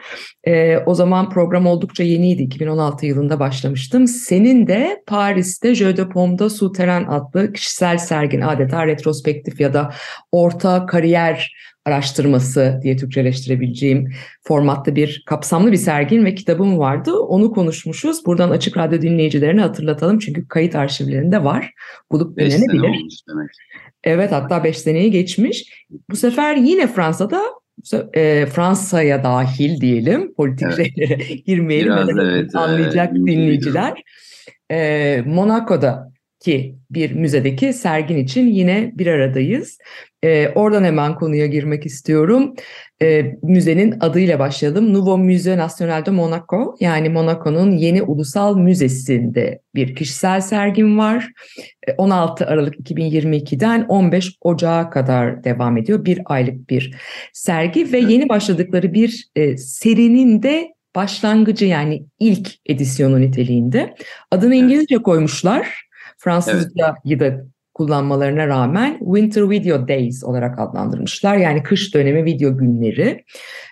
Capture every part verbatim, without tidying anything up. Ee, o zaman program oldukça yeniydi. iki bin on altı yılında başlamıştım. Senin de Paris'te Jeu de Pomme'da Souterrain adlı kişisel sergin, adeta retrospektif ya da orta kariyer araştırması diye Türkçeleştirebileceğim formatta bir kapsamlı bir sergin ve kitabım vardı. Onu konuşmuşuz. Buradan Açık Radyo dinleyicilerine hatırlatalım. Çünkü kayıt arşivlerinde var. Bulup dinlenebilir. Evet, hatta beş seneyi geçmiş. Bu sefer yine Fransa'da, e, Fransa'ya dahil diyelim. Politik evet. Şeylere girmeyelim. Biraz, evet, anlayacak e, dinleyiciler. E, Monaco'da ki bir müzedeki sergin için yine bir aradayız. Ee, oradan hemen konuya girmek istiyorum. Ee, müzenin adıyla başlayalım. Nouveau Musée National de Monaco, yani Monaco'nun yeni ulusal müzesinde bir kişisel sergim var. Ee, on altı Aralık iki bin yirmi iki'den on beş Ocağa kadar devam ediyor. Bir aylık bir sergi ve yeni başladıkları bir e, serinin de başlangıcı, yani ilk edisyonu niteliğinde. Adını İngilizce koymuşlar. Fransızca'yı da kullanmalarına rağmen Winter Video Days olarak adlandırmışlar. Yani kış dönemi video günleri.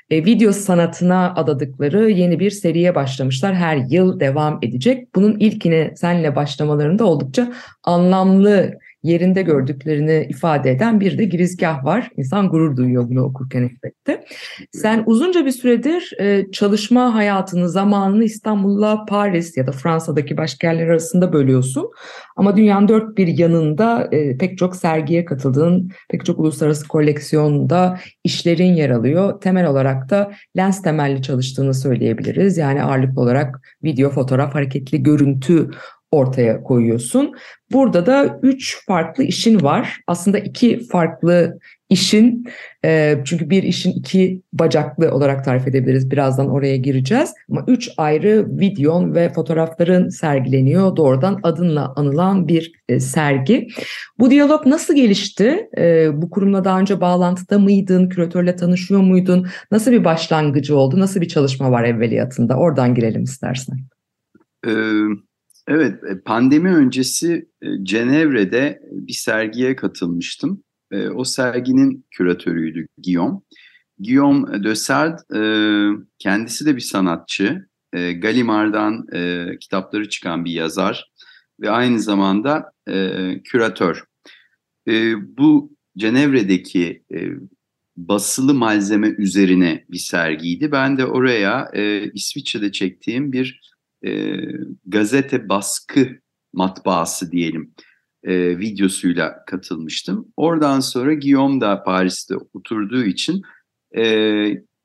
E, video sanatına adadıkları yeni bir seriye başlamışlar. Her yıl devam edecek. Bunun ilkine seninle başlamalarında oldukça anlamlı, yerinde gördüklerini ifade eden bir de girizgah var. İnsan gurur duyuyor bunu okurken elbette. Sen uzunca bir süredir e, çalışma hayatını, zamanını İstanbul'la Paris ya da Fransa'daki başka yerler arasında bölüyorsun. Ama dünyanın dört bir yanında e, pek çok sergiye katıldığın, pek çok uluslararası koleksiyonda işlerin yer alıyor. Temel olarak da lens temelli çalıştığını söyleyebiliriz. Yani ağırlıklı olarak video, fotoğraf, hareketli görüntü ortaya koyuyorsun. Burada da üç farklı işin var. Aslında iki farklı işin, çünkü bir işin iki bacaklı olarak tarif edebiliriz. Birazdan oraya gireceğiz. Ama üç ayrı videon ve fotoğrafların sergileniyor. Doğrudan adınla anılan bir sergi. Bu diyalog nasıl gelişti? Bu kurumla daha önce bağlantıda mıydın? Küratörle tanışıyor muydun? Nasıl bir başlangıcı oldu? Nasıl bir çalışma var evveliyatında? Oradan girelim istersen. Evet. Evet, pandemi öncesi Cenevre'de bir sergiye katılmıştım. O serginin küratörüydü Guillaume. Guillaume Dessard, kendisi de bir sanatçı. Gallimar'dan kitapları çıkan bir yazar ve aynı zamanda küratör. Bu Cenevre'deki basılı malzeme üzerine bir sergiydi. Ben de oraya İsviçre'de çektiğim bir E, gazete baskı matbaası diyelim e, videosuyla katılmıştım. Oradan sonra Guillaume da Paris'te oturduğu için e,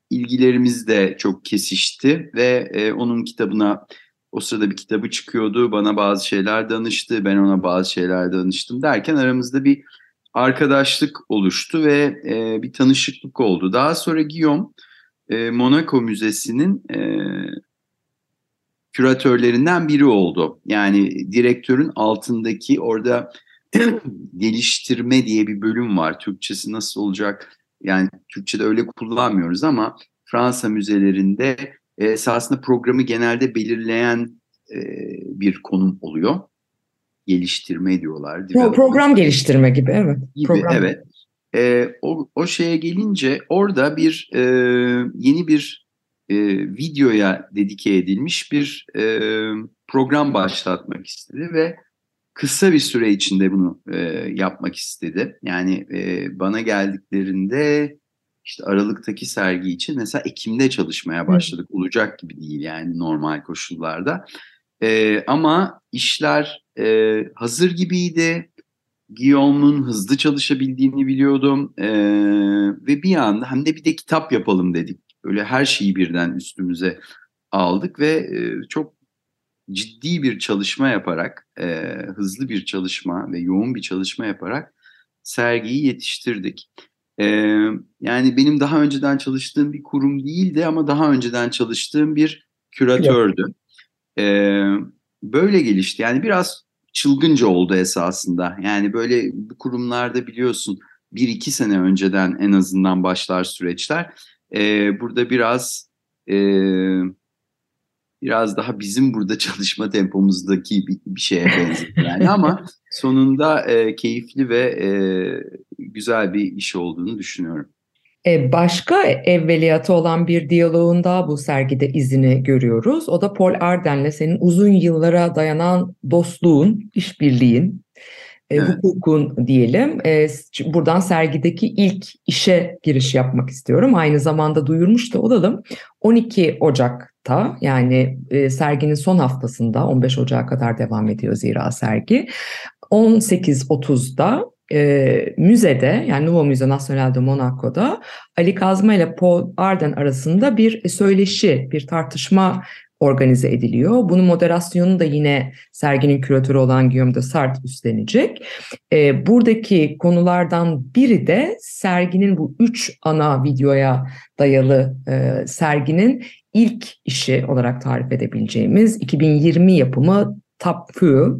ilgilerimiz de çok kesişti ve e, onun kitabına, o sırada bir kitabı çıkıyordu, bana bazı şeyler danıştı, ben ona bazı şeyler danıştım derken aramızda bir arkadaşlık oluştu ve e, bir tanışıklık oldu. Daha sonra Guillaume e, Monaco Müzesi'nin e, küratörlerinden biri oldu. Yani direktörün altındaki orada geliştirme diye bir bölüm var. Türkçesi nasıl olacak? Yani Türkçe'de öyle kullanmıyoruz ama Fransa müzelerinde esasında programı genelde belirleyen bir konum oluyor. Geliştirme diyorlar. Pro, program geliştirme gibi, evet. Gibi, program. Evet. E, o, o şeye gelince orada bir e, yeni bir E, videoya dedike edilmiş bir e, program başlatmak istedi ve kısa bir süre içinde bunu e, yapmak istedi. Yani e, bana geldiklerinde işte Aralık'taki sergi için mesela Ekim'de çalışmaya başladık. Hı. Olacak gibi değil yani normal koşullarda. E, ama işler e, hazır gibiydi. Guillaume'un hızlı çalışabildiğini biliyordum. Ee, ve bir anda hem de bir de kitap yapalım dedik. Öyle her şeyi birden üstümüze aldık ve e, çok ciddi bir çalışma yaparak, e, hızlı bir çalışma ve yoğun bir çalışma yaparak sergiyi yetiştirdik. E, yani benim daha önceden çalıştığım bir kurum değildi ama daha önceden çalıştığım bir küratördü. E, böyle gelişti. Yani biraz çılgınca oldu esasında. Yani böyle bu kurumlarda biliyorsun bir iki sene önceden en azından başlar süreçler. Ee, burada biraz e, biraz daha bizim burada çalışma tempomuzdaki bir, bir şeye benziyor yani ama sonunda e, keyifli ve e, güzel bir iş olduğunu düşünüyorum. Başka evveliyatı olan bir diyaloğun daha bu sergide izini görüyoruz. O da Paul Arden'le senin uzun yıllara dayanan dostluğun, işbirliğin, evet, hukukun diyelim. Buradan sergideki ilk işe giriş yapmak istiyorum. Aynı zamanda duyurmuş da olalım. on iki Ocak'ta yani serginin son haftasında, on beş Ocak'a kadar devam ediyor zira sergi. on sekiz otuzda Ee, müzede yani Nouveau Musée National de Monaco'da Ali Kazma ile Paul Arden arasında bir söyleşi, bir tartışma organize ediliyor. Bunun moderasyonu da yine serginin küratörü olan Guillaume Dessard üstlenecek. Ee, buradaki konulardan biri de serginin bu üç ana videoya dayalı e, serginin ilk işi olarak tarif edebileceğimiz iki bin yirmi yapımı Top Fuel.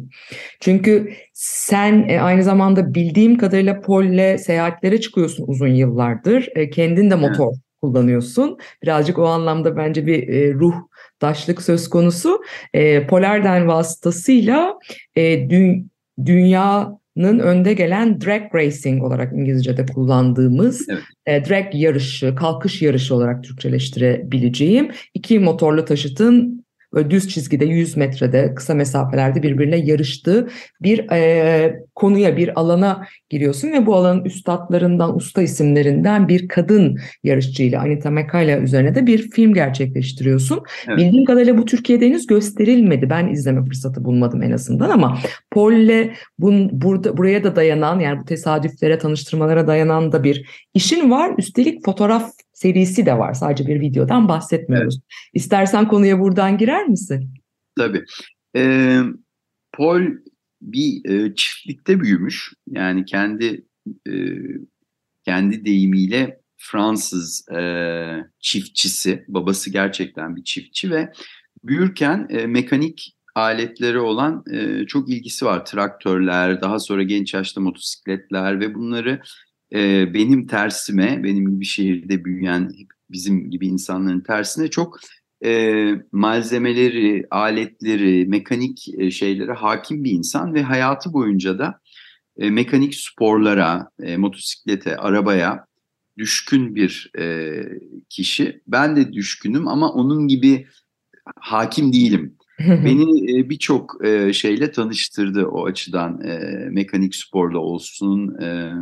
Çünkü sen e, aynı zamanda bildiğim kadarıyla Paul'le seyahatlere çıkıyorsun uzun yıllardır. E, kendin de motor evet. kullanıyorsun. Birazcık o anlamda bence bir e, ruhdaşlık söz konusu. E, Paul Arden vasıtasıyla e, dü- dünyanın önde gelen drag racing olarak İngilizce'de kullandığımız evet. e, drag yarışı, kalkış yarışı olarak Türkçeleştirebileceğim iki motorlu taşıtın böyle düz çizgide, yüz metrede, kısa mesafelerde birbirine yarıştığı bir e, konuya, bir alana giriyorsun ve bu alanın üstadlarından, usta isimlerinden bir kadın yarışçıyla, Anita Meka ile üzerine de bir film gerçekleştiriyorsun. Evet. Bildiğim kadarıyla bu Türkiye'de henüz gösterilmedi. Ben izleme fırsatı bulmadım en azından ama Paul'le burada, buraya da dayanan, yani bu tesadüflere, tanıştırmalara dayanan da bir işin var. Üstelik fotoğraf serisi de var. Sadece bir videodan bahsetmiyoruz. Evet. İstersen konuya buradan girer misin? Tabii. Ee, Paul bir e, çiftlikte büyümüş. Yani kendi e, kendi deyimiyle Fransız e, çiftçisi. Babası gerçekten bir çiftçi ve büyürken e, mekanik aletleri olan e, çok ilgisi var. Traktörler, daha sonra genç yaşta motosikletler ve bunları benim tersime, benim gibi şehirde büyüyen bizim gibi insanların tersine çok e, malzemeleri, aletleri, mekanik şeylere hakim bir insan ve hayatı boyunca da e, mekanik sporlara, e, motosiklete, arabaya düşkün bir e, kişi. Ben de düşkünüm ama onun gibi hakim değilim. Beni e, birçok e, şeyle tanıştırdı o açıdan. E, mekanik sporla olsun, e,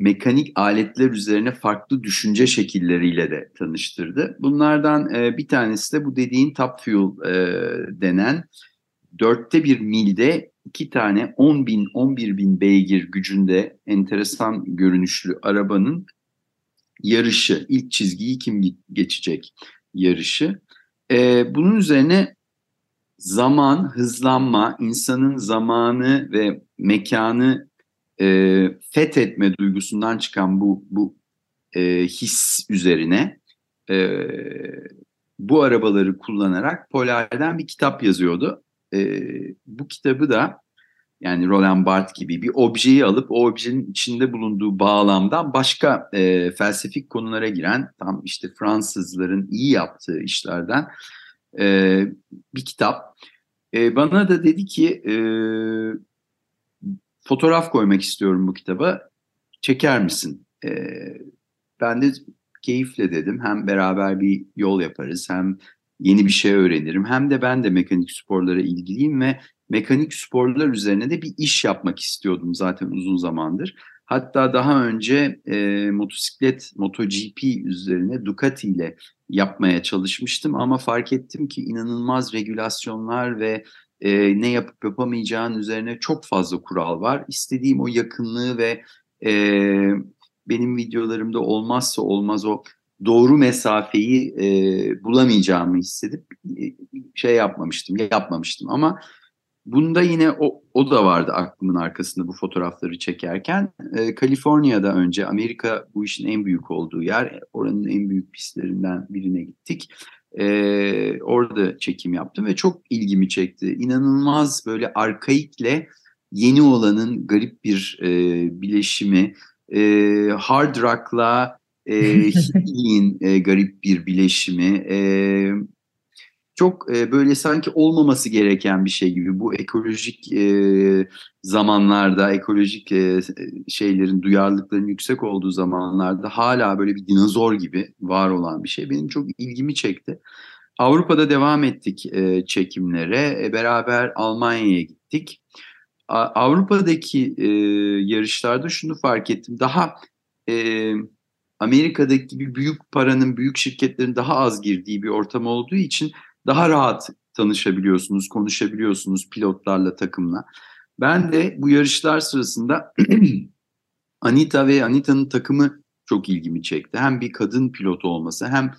mekanik aletler üzerine farklı düşünce şekilleriyle de tanıştırdı. Bunlardan e, bir tanesi de bu dediğin Top Fuel e, denen dörtte bir milde iki tane on bin on bir bin beygir gücünde enteresan görünüşlü arabanın yarışı, ilk çizgiyi kim geçecek yarışı. E, bunun üzerine zaman, hızlanma, insanın zamanı ve mekanı E, fethetme duygusundan çıkan bu bu e, his üzerine e, bu arabaları kullanarak Paul Arden bir kitap yazıyordu. E, bu kitabı da yani Roland Barthes gibi bir objeyi alıp o objenin içinde bulunduğu bağlamdan başka e, felsefik konulara giren, tam işte Fransızların iyi yaptığı işlerden e, bir kitap. E, bana da dedi ki e, fotoğraf koymak istiyorum bu kitaba, çeker misin? Ee, ben de keyifle dedim. Hem beraber bir yol yaparız, hem yeni bir şey öğrenirim. Hem de ben de mekanik sporlara ilgiliyim ve mekanik sporlar üzerine de bir iş yapmak istiyordum zaten uzun zamandır. Hatta daha önce e, motosiklet, MotoGP üzerine Ducati ile yapmaya çalışmıştım. Ama fark ettim ki inanılmaz regülasyonlar ve e, ne yapıp yapamayacağın üzerine çok fazla kural var. İstediğim o yakınlığı ve e, benim videolarımda olmazsa olmaz o doğru mesafeyi e, bulamayacağımı hissedip şey yapmamıştım, yapmamıştım ama bunda yine o, o da vardı aklımın arkasında bu fotoğrafları çekerken. E, Kaliforniya'da önce, Amerika bu işin en büyük olduğu yer, oranın en büyük pistlerinden birine gittik. E, orada çekim yaptım ve çok ilgimi çekti. İnanılmaz böyle arkaikle yeni olanın garip bir e, bileşimi, e, hard rock'la e, hippie'nin e, garip bir bileşimi. E, Çok e, böyle sanki olmaması gereken bir şey gibi bu ekolojik e, zamanlarda, ekolojik e, şeylerin, duyarlılıkların yüksek olduğu zamanlarda hala böyle bir dinozor gibi var olan bir şey. Benim çok ilgimi çekti. Avrupa'da devam ettik e, çekimlere. E, beraber Almanya'ya gittik. A, Avrupa'daki e, yarışlarda şunu fark ettim. Daha... E, Amerika'daki gibi büyük paranın, büyük şirketlerin daha az girdiği bir ortam olduğu için daha rahat tanışabiliyorsunuz, konuşabiliyorsunuz pilotlarla, takımla. Ben de bu yarışlar sırasında Anita ve Anita'nın takımı çok ilgimi çekti. Hem bir kadın pilot olması, hem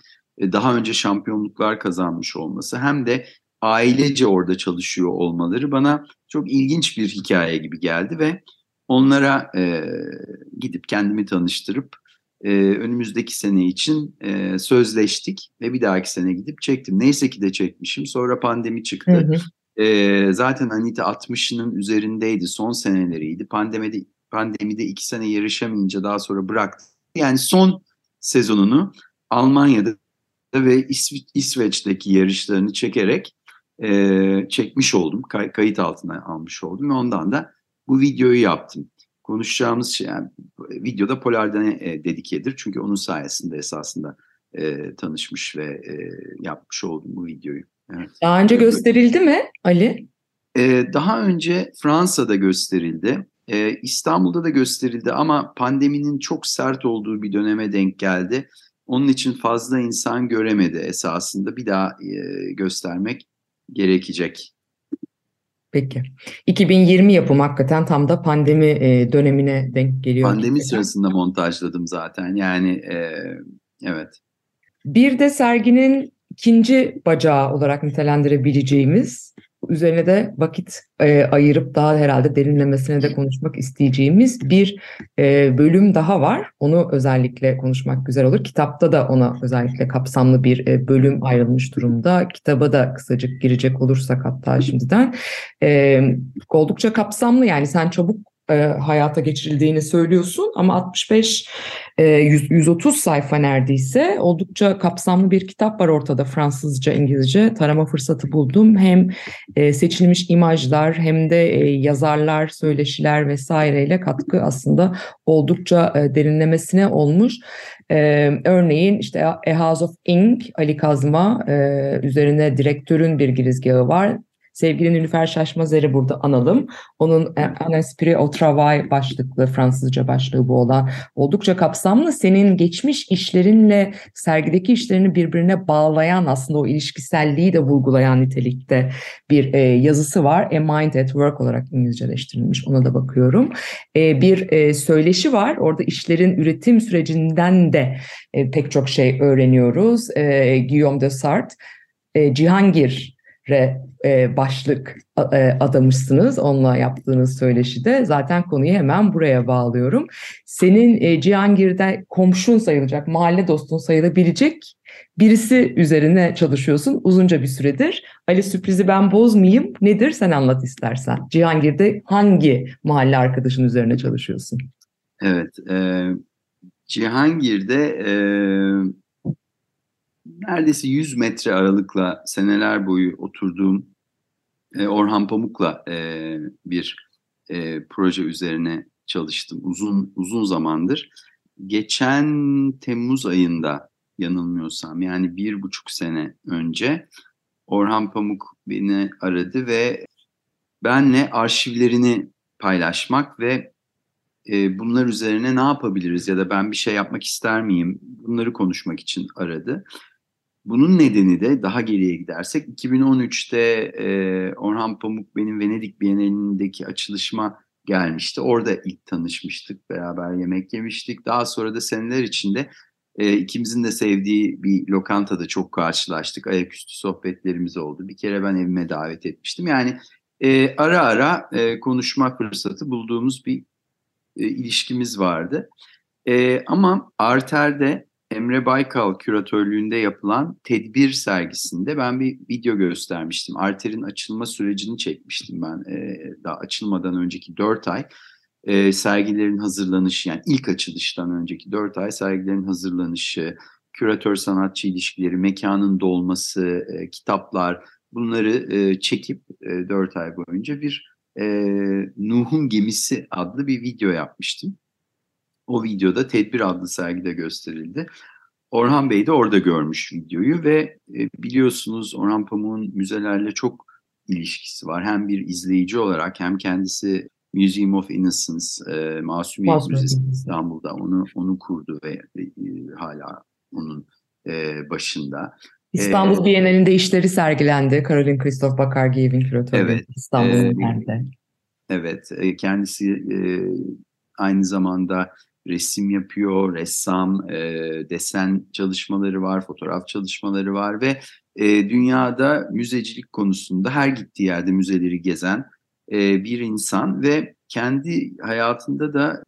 daha önce şampiyonluklar kazanmış olması, hem de ailece orada çalışıyor olmaları bana çok ilginç bir hikaye gibi geldi ve onlara e, gidip kendimi tanıştırıp Ee, önümüzdeki sene için e, sözleştik ve bir dahaki sene gidip çektim. Neyse ki de çekmişim. Sonra pandemi çıktı. Hı hı. Ee, zaten Anita altmışının üzerindeydi. Son seneleriydi. Pandemide, pandemide iki sene yarışamayınca daha sonra bıraktı. Yani son sezonunu Almanya'da ve İsvi- İsveç'teki yarışlarını çekerek e, çekmiş oldum. Kay- kayıt altına almış oldum. Ve ondan da bu videoyu yaptım. Konuşacağımız şey, yani videoda Paul Arden'e dedikedir. Çünkü onun sayesinde esasında e, tanışmış ve e, yapmış oldum bu videoyu. Evet. Daha önce gösterildi mi Ali? E, daha önce Fransa'da gösterildi. E, İstanbul'da da gösterildi ama pandeminin çok sert olduğu bir döneme denk geldi. Onun için fazla insan göremedi esasında. Bir daha e, göstermek gerekecek. Peki. iki bin yirmi yapım hakikaten tam da pandemi dönemine denk geliyor. Pandemi hakikaten. Sırasında montajladım zaten. Yani e, evet. Bir de serginin ikinci bacağı olarak nitelendirebileceğimiz, üzerine de vakit e, ayırıp daha herhalde derinlemesine de konuşmak isteyeceğimiz bir e, bölüm daha var. Onu özellikle konuşmak güzel olur. Kitapta da ona özellikle kapsamlı bir e, bölüm ayrılmış durumda. Kitaba da kısacık girecek olursak hatta şimdiden. E, oldukça kapsamlı, yani sen çabuk e, hayata geçirildiğini söylüyorsun ama altmış beş e, yüz otuz sayfa neredeyse oldukça kapsamlı bir kitap var ortada. Fransızca, İngilizce tarama fırsatı buldum. Hem e, seçilmiş imajlar hem de e, yazarlar, söyleşiler vesaireyle katkı aslında oldukça e, derinlemesine olmuş. E, örneğin işte A House of Ink, Ali Kazma e, üzerine direktörün bir girizgahı var. Sevgili Nilüfer Şaşmazer'i burada analım. Onun Un esprit au travail başlıklı, Fransızca başlığı bu olan oldukça kapsamlı. Senin geçmiş işlerinle sergideki işlerini birbirine bağlayan, aslında o ilişkiselliği de vurgulayan nitelikte bir e, yazısı var. A Mind at Work olarak İngilizceleştirilmiş. Ona da bakıyorum. E, bir e, söyleşi var. Orada işlerin üretim sürecinden de e, pek çok şey öğreniyoruz. E, Guillaume Dessard, e, Cihangir başlık adamışsınız. Onunla yaptığınız söyleşide zaten konuyu hemen buraya bağlıyorum. Senin Cihangir'de komşun sayılacak, mahalle dostun sayılabilecek birisi üzerine çalışıyorsun uzunca bir süredir. Ali, sürprizi ben bozmayayım. Nedir? Sen anlat istersen. Cihangir'de hangi mahalle arkadaşın üzerine çalışıyorsun? Evet. E, Cihangir'de e... neredeyse yüz metre aralıkla seneler boyu oturduğum e, Orhan Pamuk'la e, bir e, proje üzerine çalıştım uzun uzun zamandır. Geçen Temmuz ayında yanılmıyorsam, yani bir buçuk sene önce Orhan Pamuk beni aradı ve benle arşivlerini paylaşmak ve e, bunlar üzerine ne yapabiliriz ya da ben bir şey yapmak ister miyim, bunları konuşmak için aradı. Bunun nedeni de daha geriye gidersek iki bin on üçte e, Orhan Pamuk benim Venedik Biennial'indeki açılışıma gelmişti. Orada ilk tanışmıştık, beraber yemek yemiştik. Daha sonra da seneler içinde e, ikimizin de sevdiği bir lokantada çok karşılaştık. Ayaküstü sohbetlerimiz oldu. Bir kere ben evime davet etmiştim. Yani e, ara ara e, konuşma fırsatı bulduğumuz bir e, ilişkimiz vardı. E, ama Arter'de Emre Baykal küratörlüğünde yapılan Tedbir sergisinde ben bir video göstermiştim. Arter'in açılma sürecini çekmiştim ben. Ee, daha açılmadan önceki dört ay e, sergilerin hazırlanışı, yani ilk açılıştan önceki dört ay sergilerin hazırlanışı, küratör sanatçı ilişkileri, mekanın dolması, e, kitaplar, bunları e, çekip e, dört ay boyunca bir e, Nuh'un Gemisi adlı bir video yapmıştım. O videoda Tedbir adlı sergide gösterildi. Orhan Bey de orada görmüş videoyu ve biliyorsunuz Orhan Pamuk'un müzelerle çok ilişkisi var. Hem bir izleyici olarak hem kendisi Museum of Innocence, e, Masumiyet, Masumiyet Müzesi İstanbul'da onu onu kurdu ve e, hala onun e, başında. İstanbul ee, Biennial'inde işleri sergilendi. Carolyn Christoph Bakar Gevin küratörü. Evet, İstanbul'un nerede? Evet, kendisi e, aynı zamanda resim yapıyor, ressam, e, desen çalışmaları var, fotoğraf çalışmaları var ve e, dünyada müzecilik konusunda her gittiği yerde müzeleri gezen e, bir insan ve kendi hayatında da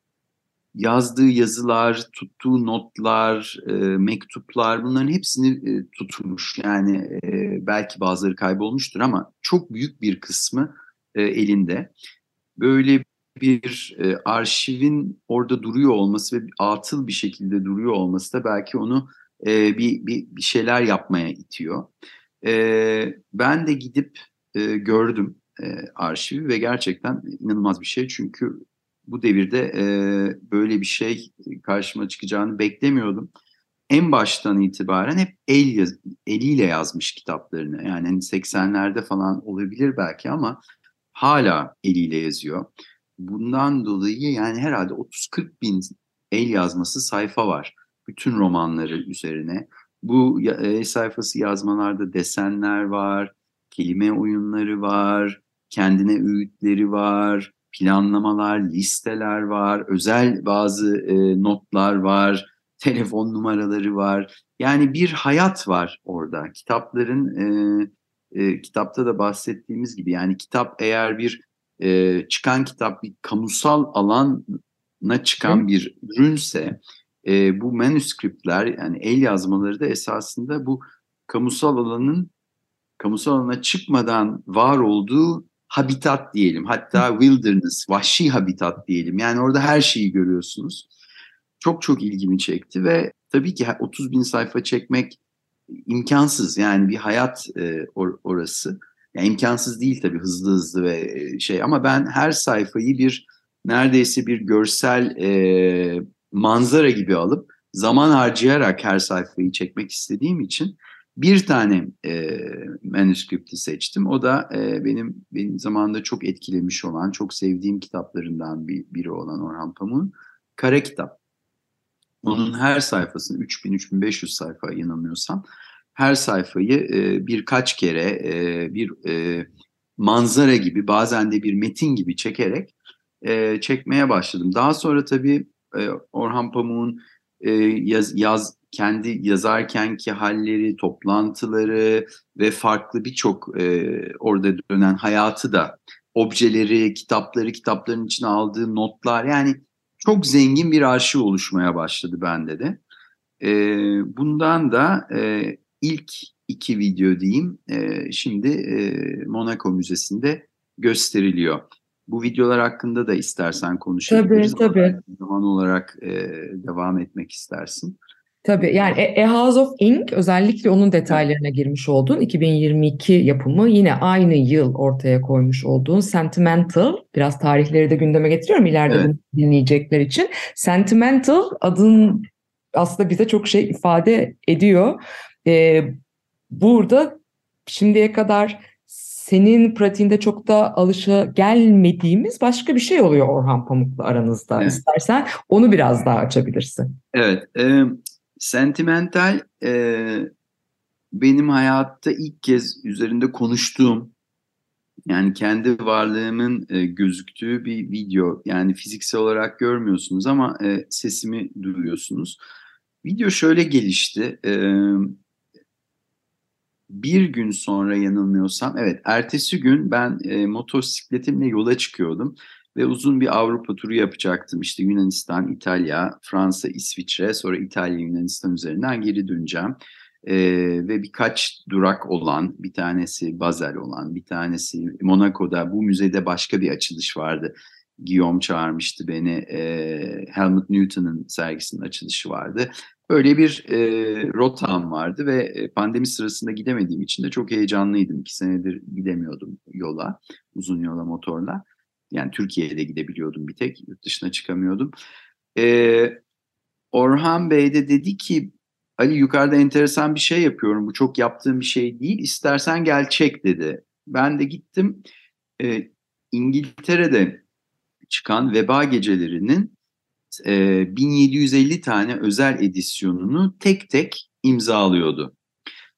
yazdığı yazılar, tuttuğu notlar, e, mektuplar, bunların hepsini e, tutmuş. Yani e, belki bazıları kaybolmuştur ama çok büyük bir kısmı e, elinde. Böyle bir e, arşivin orada duruyor olması ve atıl bir şekilde duruyor olması da belki onu e, bir, bir, bir şeyler yapmaya itiyor. E, ben de gidip e, gördüm e, arşivi ve gerçekten inanılmaz bir şey. Çünkü bu devirde e, böyle bir şey karşıma çıkacağını beklemiyordum. En baştan itibaren hep el yaz, eliyle yazmış kitaplarını. Yani hani seksenlerde falan olabilir belki ama hala eliyle yazıyor. Bundan dolayı yani herhalde otuz kırk bin el yazması sayfa var. Bütün romanları üzerine. Bu el sayfası yazmalarda desenler var, kelime oyunları var, kendine öğütleri var, planlamalar, listeler var, özel bazı e, notlar var, telefon numaraları var. Yani bir hayat var orada. Kitapların, e, e, kitapta da bahsettiğimiz gibi yani kitap eğer bir Ee, çıkan kitap bir kamusal alana çıkan bir ürünse e, bu manuskriptler yani el yazmaları da esasında bu kamusal alanın kamusal alana çıkmadan var olduğu habitat diyelim, hatta wilderness, vahşi habitat diyelim, yani orada her şeyi görüyorsunuz. Çok çok ilgimi çekti ve tabii ki otuz bin sayfa çekmek imkansız, yani bir hayat e, or- orası. Yani imkansız değil tabii, hızlı hızlı ve şey, ama ben her sayfayı bir neredeyse bir görsel e, manzara gibi alıp zaman harcayarak her sayfayı çekmek istediğim için bir tane e, manuskripti seçtim. O da e, benim benim zamanında çok etkilemiş olan, çok sevdiğim kitaplarından bir, biri olan Orhan Pamuk'un Kara Kitap. Onun her sayfasını üç bin üç bin beş yüz sayfa yanılmıyorsam. Her sayfayı e, birkaç kere e, bir e, manzara gibi, bazen de bir metin gibi çekerek e, çekmeye başladım. Daha sonra tabii e, Orhan Pamuk'un e, yaz, yaz kendi yazarkenki halleri, toplantıları ve farklı birçok e, orada dönen hayatı da, objeleri, kitapları, kitapların içine aldığı notlar, yani çok zengin bir arşiv oluşmaya başladı bende de. E, bundan da E, İlk iki video diyeyim e, şimdi e, Monaco Müzesi'nde gösteriliyor. Bu videolar hakkında da istersen konuşabiliriz. Tabii tabii. Zaman olarak e, devam etmek istersin. Tabii yani A House of Ink, özellikle onun detaylarına girmiş olduğun iki bin yirmi iki yapımı, yine aynı yıl ortaya koymuş olduğun Sentimental, biraz tarihleri de gündeme getiriyorum ileride, evet, bunu dinleyecekler için. Sentimental adın aslında bize çok şey ifade ediyor. Burada şimdiye kadar senin pratiğinde çok da alışagelmediğimiz başka bir şey oluyor Orhan Pamuk'la aranızda. Evet. İstersen onu biraz daha açabilirsin. Evet. E, Sentimental e, benim hayatta ilk kez üzerinde konuştuğum, yani kendi varlığımın e, gözüktüğü bir video. Yani fiziksel olarak görmüyorsunuz ama e, sesimi duyuyorsunuz. Video şöyle gelişti. E, bir gün sonra yanılmıyorsam, evet, ertesi gün ben e, motosikletimle yola çıkıyordum. Ve uzun bir Avrupa turu yapacaktım. İşte Yunanistan, İtalya, Fransa, İsviçre, sonra İtalya, Yunanistan üzerinden geri döneceğim. Ee, ve birkaç durak olan, bir tanesi Basel olan, bir tanesi Monaco'da, bu müzede başka bir açılış vardı. Guillaume çağırmıştı beni, ee, Helmut Newton'un sergisinin açılışı vardı. Böyle bir e, rotam vardı ve pandemi sırasında gidemediğim için de çok heyecanlıydım. İki senedir gidemiyordum yola, uzun yola motorla. Yani Türkiye'de gidebiliyordum bir tek, yurt dışına çıkamıyordum. Ee, Orhan Bey de dedi ki, Ali yukarıda enteresan bir şey yapıyorum, bu çok yaptığım bir şey değil, istersen gel çek dedi. Ben de gittim. Ee, İngiltere'de çıkan veba gecelerinin e, bin yedi yüz elli tane özel edisyonunu tek tek imzalıyordu.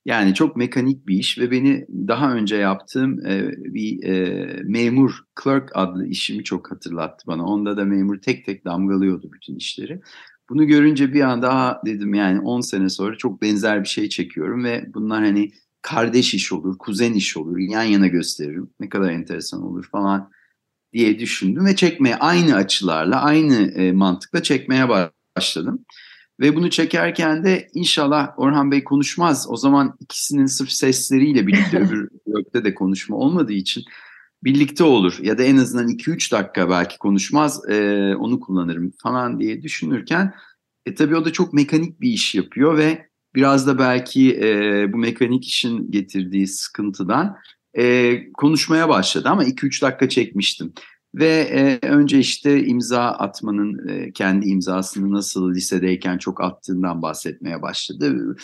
Yani çok mekanik bir iş ve beni daha önce yaptığım e, bir e, memur, clerk adlı işimi çok hatırlattı bana. Onda da memur tek tek damgalıyordu bütün işleri. Bunu görünce bir anda aha dedim, yani on sene sonra çok benzer bir şey çekiyorum ve bunlar hani kardeş iş olur, kuzen iş olur, yan yana gösteririm, ne kadar enteresan olur falan diye düşündüm ve çekmeye, aynı açılarla, aynı e, mantıkla çekmeye başladım. Ve bunu çekerken de inşallah Orhan Bey konuşmaz. O zaman ikisinin sırf sesleriyle birlikte öbür blokta de konuşma olmadığı için birlikte olur. Ya da en azından iki üç dakika belki konuşmaz, e, onu kullanırım falan diye düşünürken e, tabii o da çok mekanik bir iş yapıyor ve biraz da belki e, bu mekanik işin getirdiği sıkıntıdan e, konuşmaya başladı ama iki üç dakika çekmiştim. Ve e, önce işte imza atmanın, e, kendi imzasını nasıl lisedeyken çok attığından bahsetmeye başladı.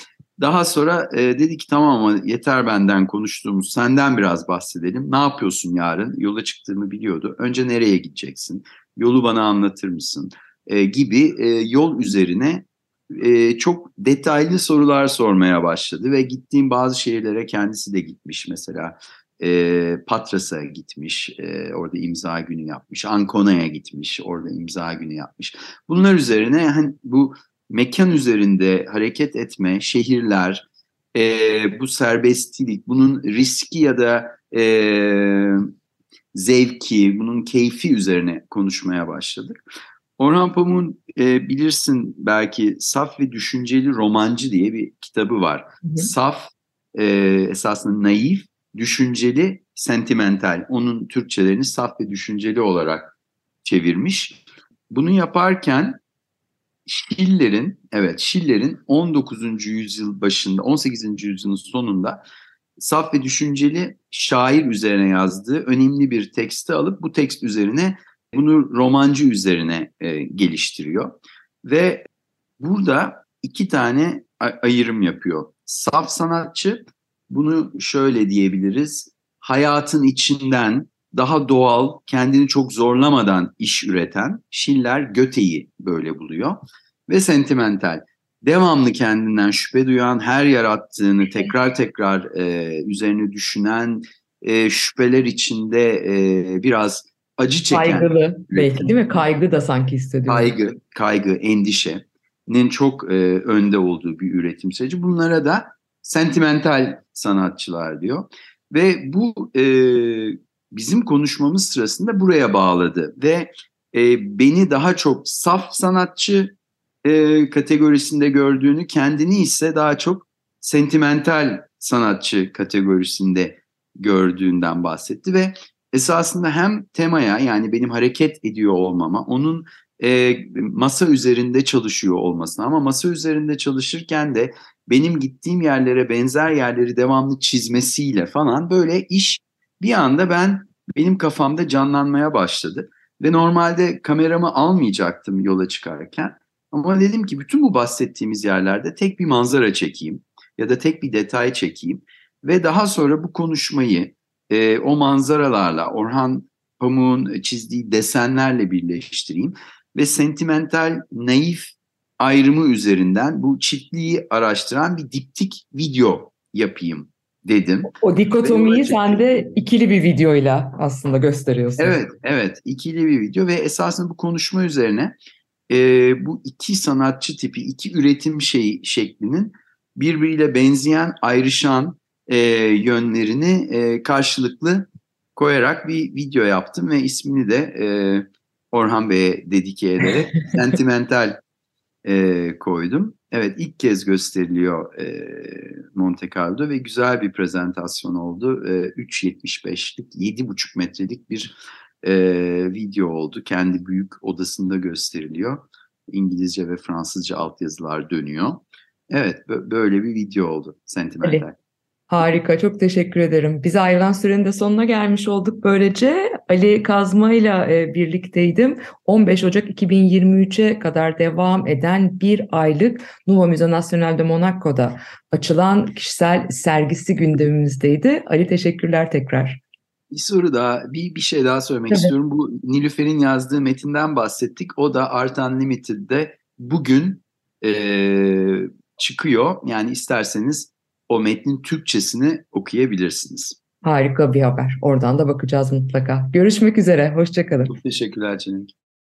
Daha sonra e, dedi ki tamam yeter benden konuştuğumuz, senden biraz bahsedelim. Ne yapıyorsun yarın? Yola çıktığımı biliyordu. Önce nereye gideceksin? Yolu bana anlatır mısın? E, gibi e, yol üzerine e, çok detaylı sorular sormaya başladı. Ve gittiğim bazı şehirlere kendisi de gitmiş mesela. E, Patras'a gitmiş, e, orada imza günü yapmış, Ancona'ya gitmiş, orada imza günü yapmış. Bunlar üzerine yani bu mekan üzerinde hareket etme, şehirler, e, bu serbestlik, bunun riski ya da e, zevki, bunun keyfi üzerine konuşmaya başladık. Orhan Pamuk'un e, bilirsin belki Saf ve Düşünceli Romancı diye bir kitabı var. Hı hı. Saf, e, esasında naif, Düşünceli, Sentimental. Onun Türkçelerini Saf ve Düşünceli olarak çevirmiş. Bunu yaparken Şiller'in, evet Şiller'in on dokuzuncu yüzyıl başında, on sekizinci yüzyılın sonunda Saf ve Düşünceli şair üzerine yazdığı önemli bir teksti alıp bu tekst üzerine, bunu romancı üzerine e, geliştiriyor. Ve burada iki tane ayrım yapıyor. Saf sanatçı, bunu şöyle diyebiliriz, hayatın içinden daha doğal, kendini çok zorlamadan iş üreten. Şiller Göte'yi böyle buluyor. Ve sentimental, devamlı kendinden şüphe duyan, her yarattığını tekrar tekrar e, üzerine düşünen, e, şüpheler içinde e, biraz acı çeken. Kaygılı belki, değil mi? Kaygı da sanki hissediyor. Kaygı, kaygı, endişenin çok e, önde olduğu bir üretim süreci. Bunlara da sentimental sanatçılar diyor ve bu e, bizim konuşmamız sırasında buraya bağladı ve e, beni daha çok saf sanatçı e, kategorisinde gördüğünü, kendini ise daha çok sentimental sanatçı kategorisinde gördüğünden bahsetti ve esasında hem temaya, yani benim hareket ediyor olmama, onun e, masa üzerinde çalışıyor olmasına, ama masa üzerinde çalışırken de benim gittiğim yerlere benzer yerleri devamlı çizmesiyle falan böyle iş bir anda ben benim kafamda canlanmaya başladı. Ve normalde kameramı almayacaktım yola çıkarken. Ama dedim ki bütün bu bahsettiğimiz yerlerde tek bir manzara çekeyim ya da tek bir detay çekeyim. Ve daha sonra bu konuşmayı e, o manzaralarla, Orhan Pamuk'un çizdiği desenlerle birleştireyim. Ve sentimental, naif ayrımı üzerinden bu çiftliği araştıran bir diptik video yapayım dedim. O dikotomiyi sen de ikili bir videoyla aslında gösteriyorsun. Evet, evet, ikili bir video ve esasında bu konuşma üzerine e, bu iki sanatçı tipi, iki üretim şeyi şeklinin birbiriyle benzeyen, ayrışan e, yönlerini e, karşılıklı koyarak bir video yaptım ve ismini de e, Orhan Bey'e dedike ederek Sentimental e, koydum. Evet, ilk kez gösteriliyor e, Monte Carlo ve güzel bir prezentasyon oldu. E, üç yetmiş beşlik, yedi buçuk metrelik bir e, video oldu. Kendi büyük odasında gösteriliyor. İngilizce ve Fransızca altyazılar dönüyor. Evet, b- böyle bir video oldu Sentimental. Evet. Harika, çok teşekkür ederim. Bize ayrılan sürenin de sonuna gelmiş olduk böylece. Ali Kazma ile birlikteydim. on beş Ocak iki bin yirmi üçe kadar devam eden bir aylık Nouveau Musée National de Monaco'da açılan kişisel sergisi gündemimizdeydi. Ali, teşekkürler tekrar. Bir soru daha, bir, bir şey daha söylemek evet. istiyorum. Bu Nilüfer'in yazdığı metinden bahsettik. O da Art Unlimited'de bugün ee, çıkıyor. Yani isterseniz o metnin Türkçesini okuyabilirsiniz. Harika bir haber. Oradan da bakacağız mutlaka. Görüşmek üzere. Hoşça kalın. Çok teşekkürler Çelenk.